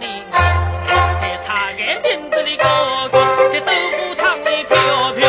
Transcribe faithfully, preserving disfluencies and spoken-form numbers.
里，这茶叶林子里哥哥，这豆腐汤里飘飘。